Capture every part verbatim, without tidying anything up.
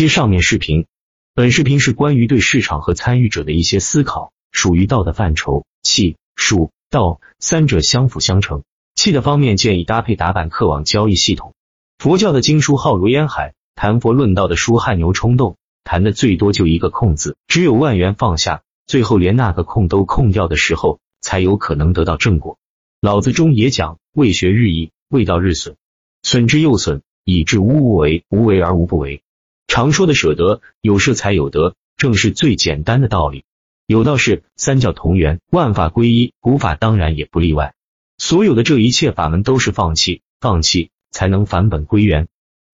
接上面视频，本视频是关于对市场和参与者的一些思考，属于道的范畴，气、数、道三者相辅相成。气的方面建议搭配打板客网交易系统。佛教的经书浩如烟海，谈佛论道的书汗牛充栋，谈的最多就一个空字，只有万元放下，最后连那个空都空掉的时候，才有可能得到正果。老子中也讲，未学日益，未道日损，损之又损，以至无无为，无为而无不为。常说的舍得，有舍才有得，正是最简单的道理。有道是三教同源，万法归一，古法当然也不例外。所有的这一切法门都是放弃，放弃才能返本归元。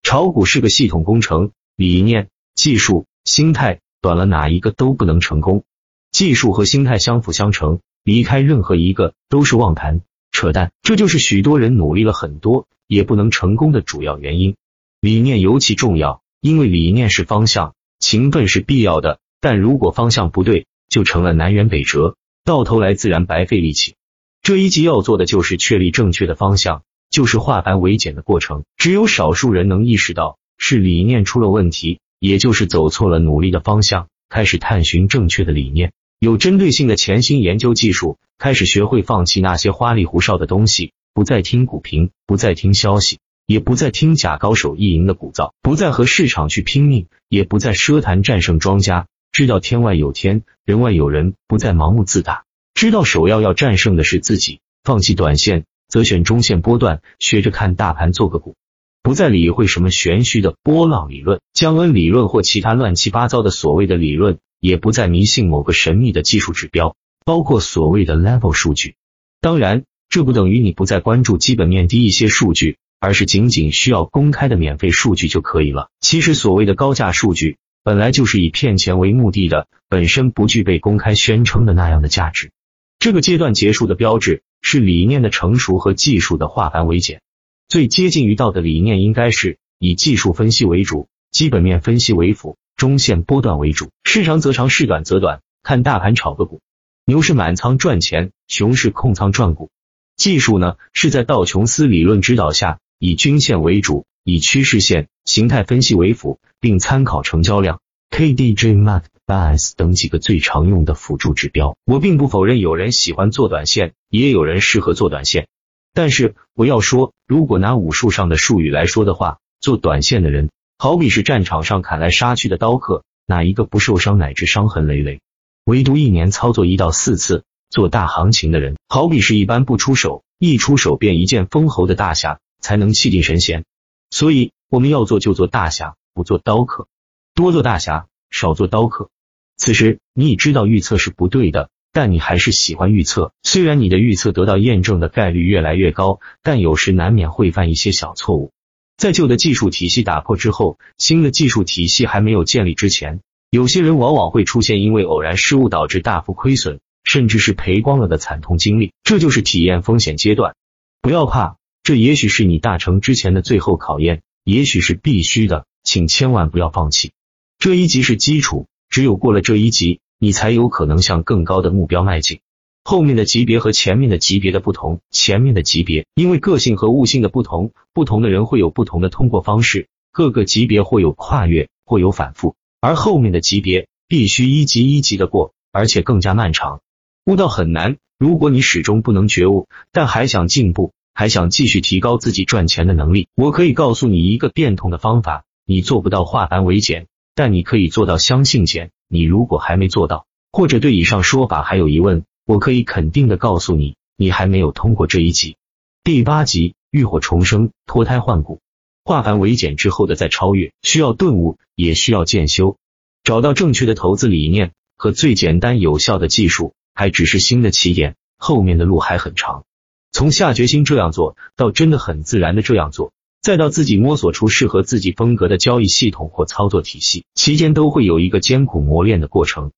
炒股是个系统工程，理念、技术、心态，短了哪一个都不能成功。技术和心态相辅相成，离开任何一个都是妄谈、扯淡。这就是许多人努力了很多，也不能成功的主要原因。理念尤其重要。因为理念是方向，勤奋是必要的，但如果方向不对，就成了南辕北辙，到头来自然白费力气。这一集要做的就是确立正确的方向，就是化繁为简的过程。只有少数人能意识到是理念出了问题，也就是走错了努力的方向，开始探寻正确的理念，有针对性的潜心研究技术，开始学会放弃那些花里胡哨的东西，不再听股评，不再听消息，也不再听假高手一营的鼓噪，不再和市场去拼命，也不再奢谈战胜庄家，知道天外有天，人外有人，不再盲目自大，知道首要要战胜的是自己，放弃短线，则选中线波段，学着看大盘做个股，不再理会什么玄虚的波浪理论、江恩理论或其他乱七八糟的所谓的理论，也不再迷信某个神秘的技术指标，包括所谓的 level 数据。当然，这不等于你不再关注基本面低一些数据，而是仅仅需要公开的免费数据就可以了。其实所谓的高价数据，本来就是以骗钱为目的的，本身不具备公开宣称的那样的价值。这个阶段结束的标志是理念的成熟和技术的化繁为简。最接近于道的理念应该是以技术分析为主，基本面分析为辅，中线波段为主。市长则长，市短则短，看大盘炒个股。牛市满仓赚钱，熊市控仓赚股。技术呢，是在道琼斯理论指导下，以均线为主，以趋势线、形态分析为辅，并参考成交量、K D J、M A C D、B A S 等几个最常用的辅助指标。我并不否认有人喜欢做短线，也有人适合做短线。但是我要说，如果拿武术上的术语来说的话，做短线的人，好比是战场上砍来杀去的刀客，哪一个不受伤乃至伤痕累累？唯独一年操作一到四次，做大行情的人，好比是一般不出手，一出手便一剑封喉的大侠，才能气定神闲。所以我们要做就做大侠，不做刀客，多做大侠，少做刀客。此时你已知道预测是不对的，但你还是喜欢预测，虽然你的预测得到验证的概率越来越高，但有时难免会犯一些小错误。在旧的技术体系打破之后，新的技术体系还没有建立之前，有些人往往会出现因为偶然失误导致大幅亏损，甚至是赔光了的惨痛经历。这就是体验风险阶段，不要怕，这也许是你大成之前的最后考验，也许是必须的，请千万不要放弃。这一级是基础，只有过了这一级，你才有可能向更高的目标迈进。后面的级别和前面的级别的不同，前面的级别因为个性和悟性的不同，不同的人会有不同的通过方式，各个级别或有跨越，或有反复，而后面的级别必须一级一级的过，而且更加漫长。悟道很难，如果你始终不能觉悟，但还想进步，还想继续提高自己赚钱的能力，我可以告诉你一个变通的方法。你做不到化繁为简，但你可以做到相信简。你如果还没做到，或者对以上说法还有疑问，我可以肯定的告诉你，你还没有通过这一级。第八级，浴火重生，脱胎换骨。化繁为简之后的再超越，需要顿悟，也需要渐修。找到正确的投资理念和最简单有效的技术，还只是新的起点，后面的路还很长。从下决心这样做，到真的很自然的这样做，再到自己摸索出适合自己风格的交易系统或操作体系，期间都会有一个艰苦磨练的过程，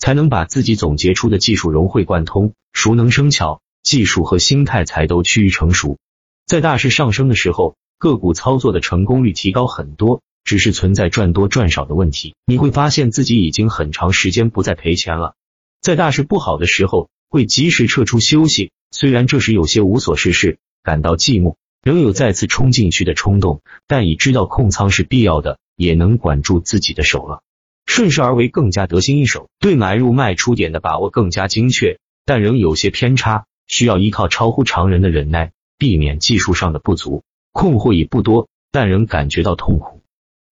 才能把自己总结出的技术融会贯通，熟能生巧，技术和心态才都趋于成熟。在大势上升的时候，个股操作的成功率提高很多，只是存在赚多赚少的问题，你会发现自己已经很长时间不再赔钱了。在大势不好的时候，会及时撤出休息，虽然这时有些无所事事，感到寂寞，仍有再次冲进去的冲动，但已知道控仓是必要的，也能管住自己的手了。顺势而为更加得心应手，对买入卖出点的把握更加精确，但仍有些偏差，需要依靠超乎常人的忍耐，避免技术上的不足。困惑已不多，但仍感觉到痛苦。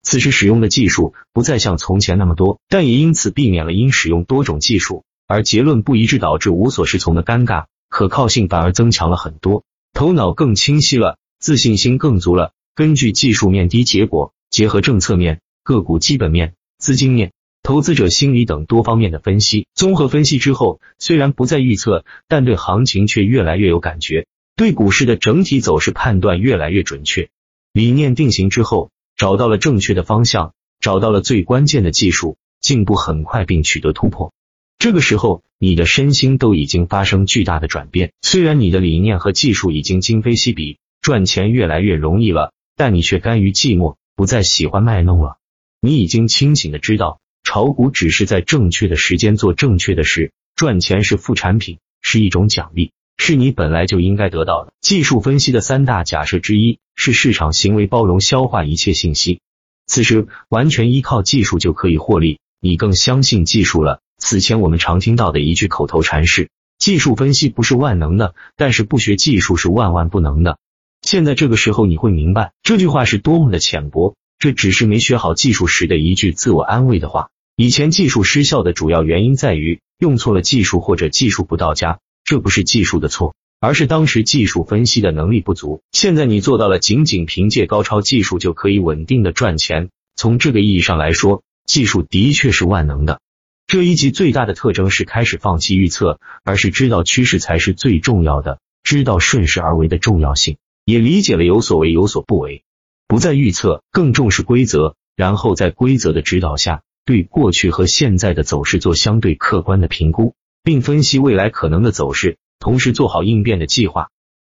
此时使用的技术不再像从前那么多，但也因此避免了因使用多种技术而结论不一致导致无所适从的尴尬，可靠性反而增强了很多，头脑更清晰了，自信心更足了。根据技术面低结果，结合政策面、个股基本面、资金面、投资者心理等多方面的分析，综合分析之后，虽然不再预测，但对行情却越来越有感觉，对股市的整体走势判断越来越准确。理念定型之后，找到了正确的方向，找到了最关键的技术，进步很快并取得突破。这个时候，你的身心都已经发生巨大的转变，虽然你的理念和技术已经今非昔比，赚钱越来越容易了，但你却甘于寂寞，不再喜欢卖弄了。你已经清醒的知道，炒股只是在正确的时间做正确的事，赚钱是副产品，是一种奖励，是你本来就应该得到的。技术分析的三大假设之一是市场行为包容消化一切信息。此时完全依靠技术就可以获利，你更相信技术了。此前我们常听到的一句口头禅是，技术分析不是万能的，但是不学技术是万万不能的。现在这个时候你会明白，这句话是多么的浅薄，这只是没学好技术时的一句自我安慰的话。以前技术失效的主要原因在于用错了技术或者技术不到家，这不是技术的错，而是当时技术分析的能力不足。现在你做到了，仅仅凭借高超技术就可以稳定的赚钱。从这个意义上来说，技术的确是万能的。这一级最大的特征是开始放弃预测，而是知道趋势才是最重要的，知道顺势而为的重要性，也理解了有所为有所不为，不再预测，更重视规则，然后在规则的指导下，对过去和现在的走势做相对客观的评估，并分析未来可能的走势，同时做好应变的计划。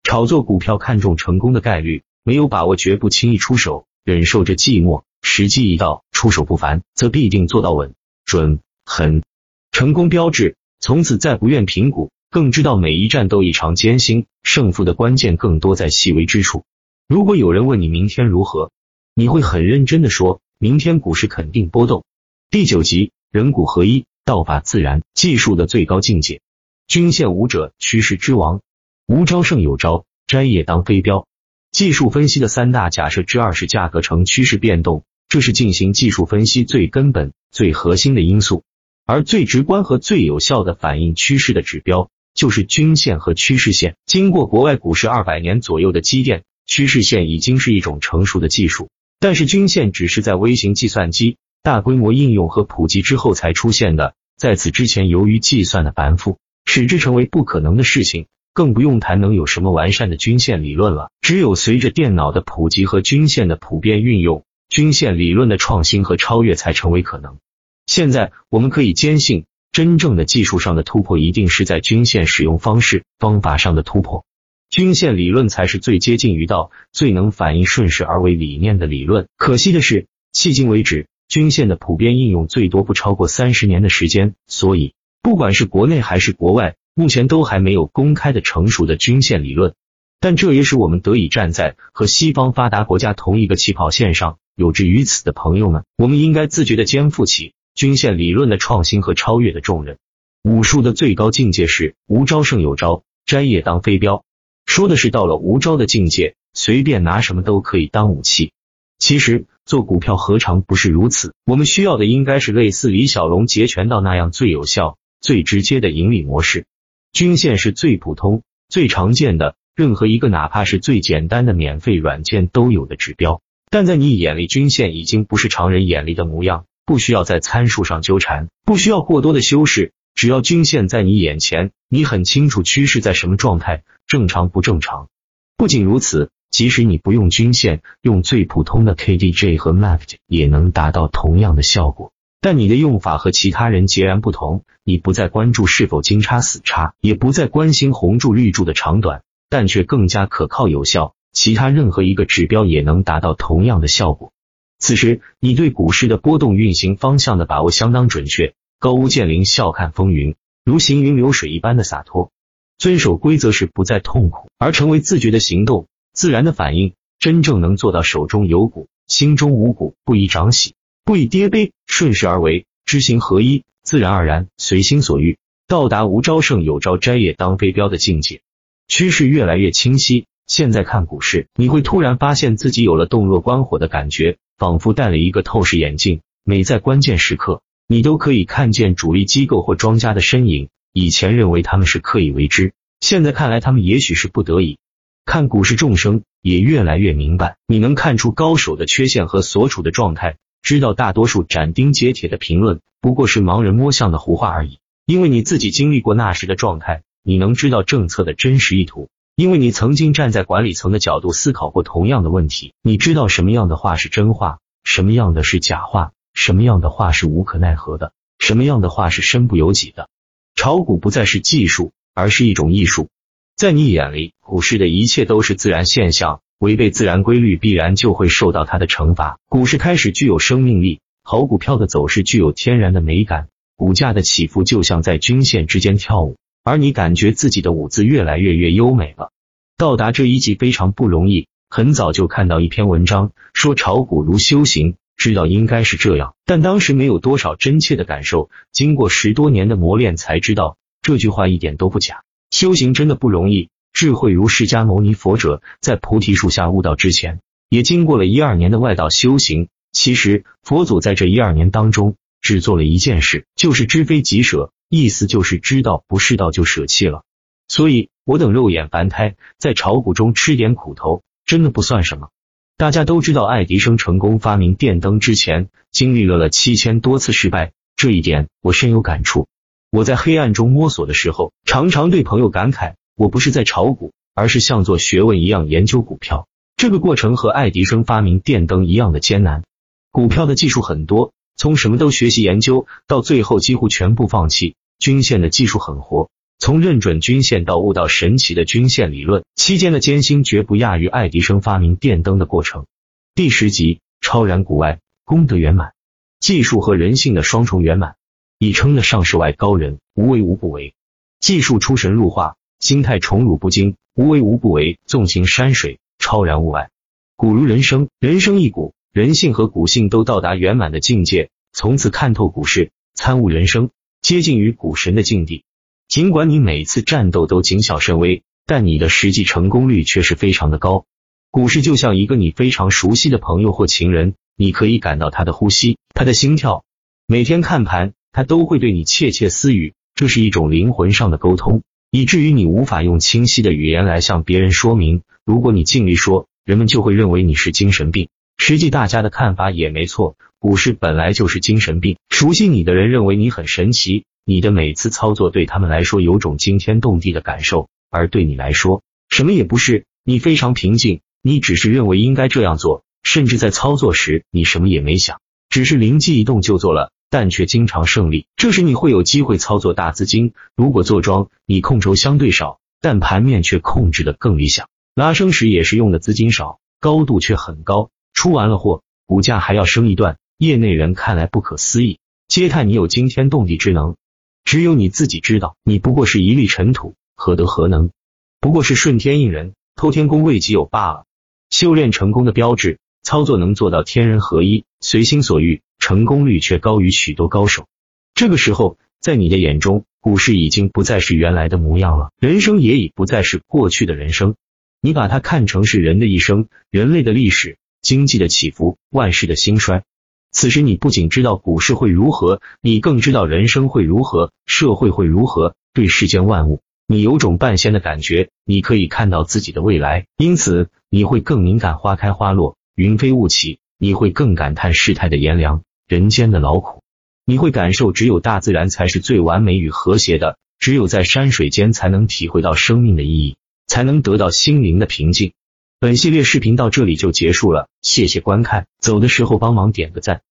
炒作股票看重成功的概率，没有把握绝不轻易出手，忍受着寂寞，时机一到，出手不凡，则必定做到稳、准、狠。成功标志，从此再不愿评估，更知道每一战都异常艰辛，胜负的关键更多在细微之处。如果有人问你明天如何，你会很认真的说，明天股市肯定波动。第九集，人股合一，道法自然，技术的最高境界。均线舞者，趋势之王，无招胜有招，摘叶当飞镖。技术分析的三大假设之二是价格呈趋势变动，这是进行技术分析最根本、最核心的因素，而最直观和最有效的反映趋势的指标就是均线和趋势线。经过国外股市二百年左右的积淀，趋势线已经是一种成熟的技术，但是均线只是在微型计算机大规模应用和普及之后才出现的，在此之前由于计算的繁复，使之成为不可能的事情，更不用谈能有什么完善的均线理论了。只有随着电脑的普及和均线的普遍运用，均线理论的创新和超越才成为可能。现在我们可以坚信，真正的技术上的突破一定是在均线使用方式、方法上的突破。均线理论才是最接近于道、最能反映顺势而为理念的理论。可惜的是，迄今为止均线的普遍应用最多不超过三十年的时间，所以不管是国内还是国外，目前都还没有公开的成熟的均线理论。但这也使我们得以站在和西方发达国家同一个起跑线上。有志于此的朋友们，我们应该自觉地肩负起均线理论的创新和超越的重任。武术的最高境界是无招胜有招，摘叶当飞镖，说的是到了无招的境界，随便拿什么都可以当武器。其实做股票何尝不是如此，我们需要的应该是类似李小龙截拳道那样最有效、最直接的盈利模式。均线是最普通、最常见的，任何一个哪怕是最简单的免费软件都有的指标，但在你眼里均线已经不是常人眼里的模样，不需要在参数上纠缠，不需要过多的修饰，只要均线在你眼前，你很清楚趋势在什么状态，正常不正常。不仅如此，即使你不用均线，用最普通的 K D J 和 M A C D 也能达到同样的效果，但你的用法和其他人截然不同，你不再关注是否金叉死叉，也不再关心红柱绿柱的长短，但却更加可靠有效，其他任何一个指标也能达到同样的效果。此时你对股市的波动运行方向的把握相当准确，高屋建瓴，笑看风云，如行云流水一般的洒脱。遵守规则是不再痛苦，而成为自觉的行动，自然的反应，真正能做到手中有股，心中五谷不宜长喜，不宜跌卑，顺势而为，知行合一，自然而然，随心所欲，到达无招胜有招，摘叶当飞镖的境界。趋势越来越清晰，现在看股市，你会突然发现自己有了洞若观火的感觉，仿佛戴了一个透视眼镜，每在关键时刻，你都可以看见主力机构或庄家的身影，以前认为他们是刻意为之，现在看来他们也许是不得已。看股市众生也越来越明白，你能看出高手的缺陷和所处的状态，知道大多数斩钉截铁的评论不过是盲人摸象的胡话而已，因为你自己经历过那时的状态，你能知道政策的真实意图，因为你曾经站在管理层的角度思考过同样的问题，你知道什么样的话是真话，什么样的是假话，什么样的话是无可奈何的，什么样的话是身不由己的。炒股不再是技术，而是一种艺术。在你眼里，股市的一切都是自然现象，违背自然规律必然就会受到它的惩罚。股市开始具有生命力，好股票的走势具有天然的美感，股价的起伏就像在均线之间跳舞，而你感觉自己的舞姿越来越越优美了。到达这一季非常不容易，很早就看到一篇文章说炒股如修行，知道应该是这样，但当时没有多少真切的感受，经过十多年的磨练才知道这句话一点都不假，修行真的不容易。智慧如释迦牟尼佛者在菩提树下悟道之前，也经过了一二年的外道修行，其实佛祖在这一二年当中只做了一件事，就是知非即舍，意思就是知道不是道就舍弃了。所以我等肉眼凡胎在炒股中吃点苦头真的不算什么。大家都知道爱迪生成功发明电灯之前经历了了七千多次失败，这一点我深有感触。我在黑暗中摸索的时候，常常对朋友感慨，我不是在炒股，而是像做学问一样研究股票。这个过程和爱迪生发明电灯一样的艰难。股票的技术很多，从什么都学习研究，到最后几乎全部放弃。均线的技术很活，从认准均线到悟到神奇的均线理论，期间的艰辛绝不亚于爱迪生发明电灯的过程。第十集，超然股外，功德圆满，技术和人性的双重圆满，已称得上世外高人，无为无不为。技术出神入化，心态宠辱不惊，无为无不为，纵行山水，超然物外。古如人生，人生一股，人性和股性都到达圆满的境界，从此看透股市，参悟人生，接近于股神的境地。尽管你每次战斗都谨小慎微，但你的实际成功率却是非常的高。股市就像一个你非常熟悉的朋友或情人，你可以感到他的呼吸，他的心跳，每天看盘他都会对你窃窃私语，这是一种灵魂上的沟通，以至于你无法用清晰的语言来向别人说明，如果你尽力说，人们就会认为你是精神病。实际大家的看法也没错，股市本来就是精神病，熟悉你的人认为你很神奇，你的每次操作对他们来说有种惊天动地的感受，而对你来说，什么也不是，你非常平静，你只是认为应该这样做，甚至在操作时，你什么也没想，只是灵机一动就做了。但却经常胜利，这时你会有机会操作大资金。如果做庄，你控筹相对少，但盘面却控制得更理想，拉升时也是用的资金少，高度却很高，出完了货，股价还要升一段，业内人看来不可思议，嗟叹你有惊天动地之能，只有你自己知道，你不过是一粒尘土，何德何能，不过是顺天应人，偷天功未及有罢了。修炼成功的标志，操作能做到天人合一，随心所欲，成功率却高于许多高手。这个时候，在你的眼中，股市已经不再是原来的模样了，人生也已不再是过去的人生。你把它看成是人的一生，人类的历史，经济的起伏，万事的兴衰。此时你不仅知道股市会如何，你更知道人生会如何，社会会如何，对世间万物，你有种半仙的感觉，你可以看到自己的未来，因此你会更敏感花开花落，云飞雾起，你会更感叹世态的炎凉，人间的劳苦。你会感受只有大自然才是最完美与和谐的，只有在山水间才能体会到生命的意义，才能得到心灵的平静。本系列视频到这里就结束了，谢谢观看，走的时候帮忙点个赞。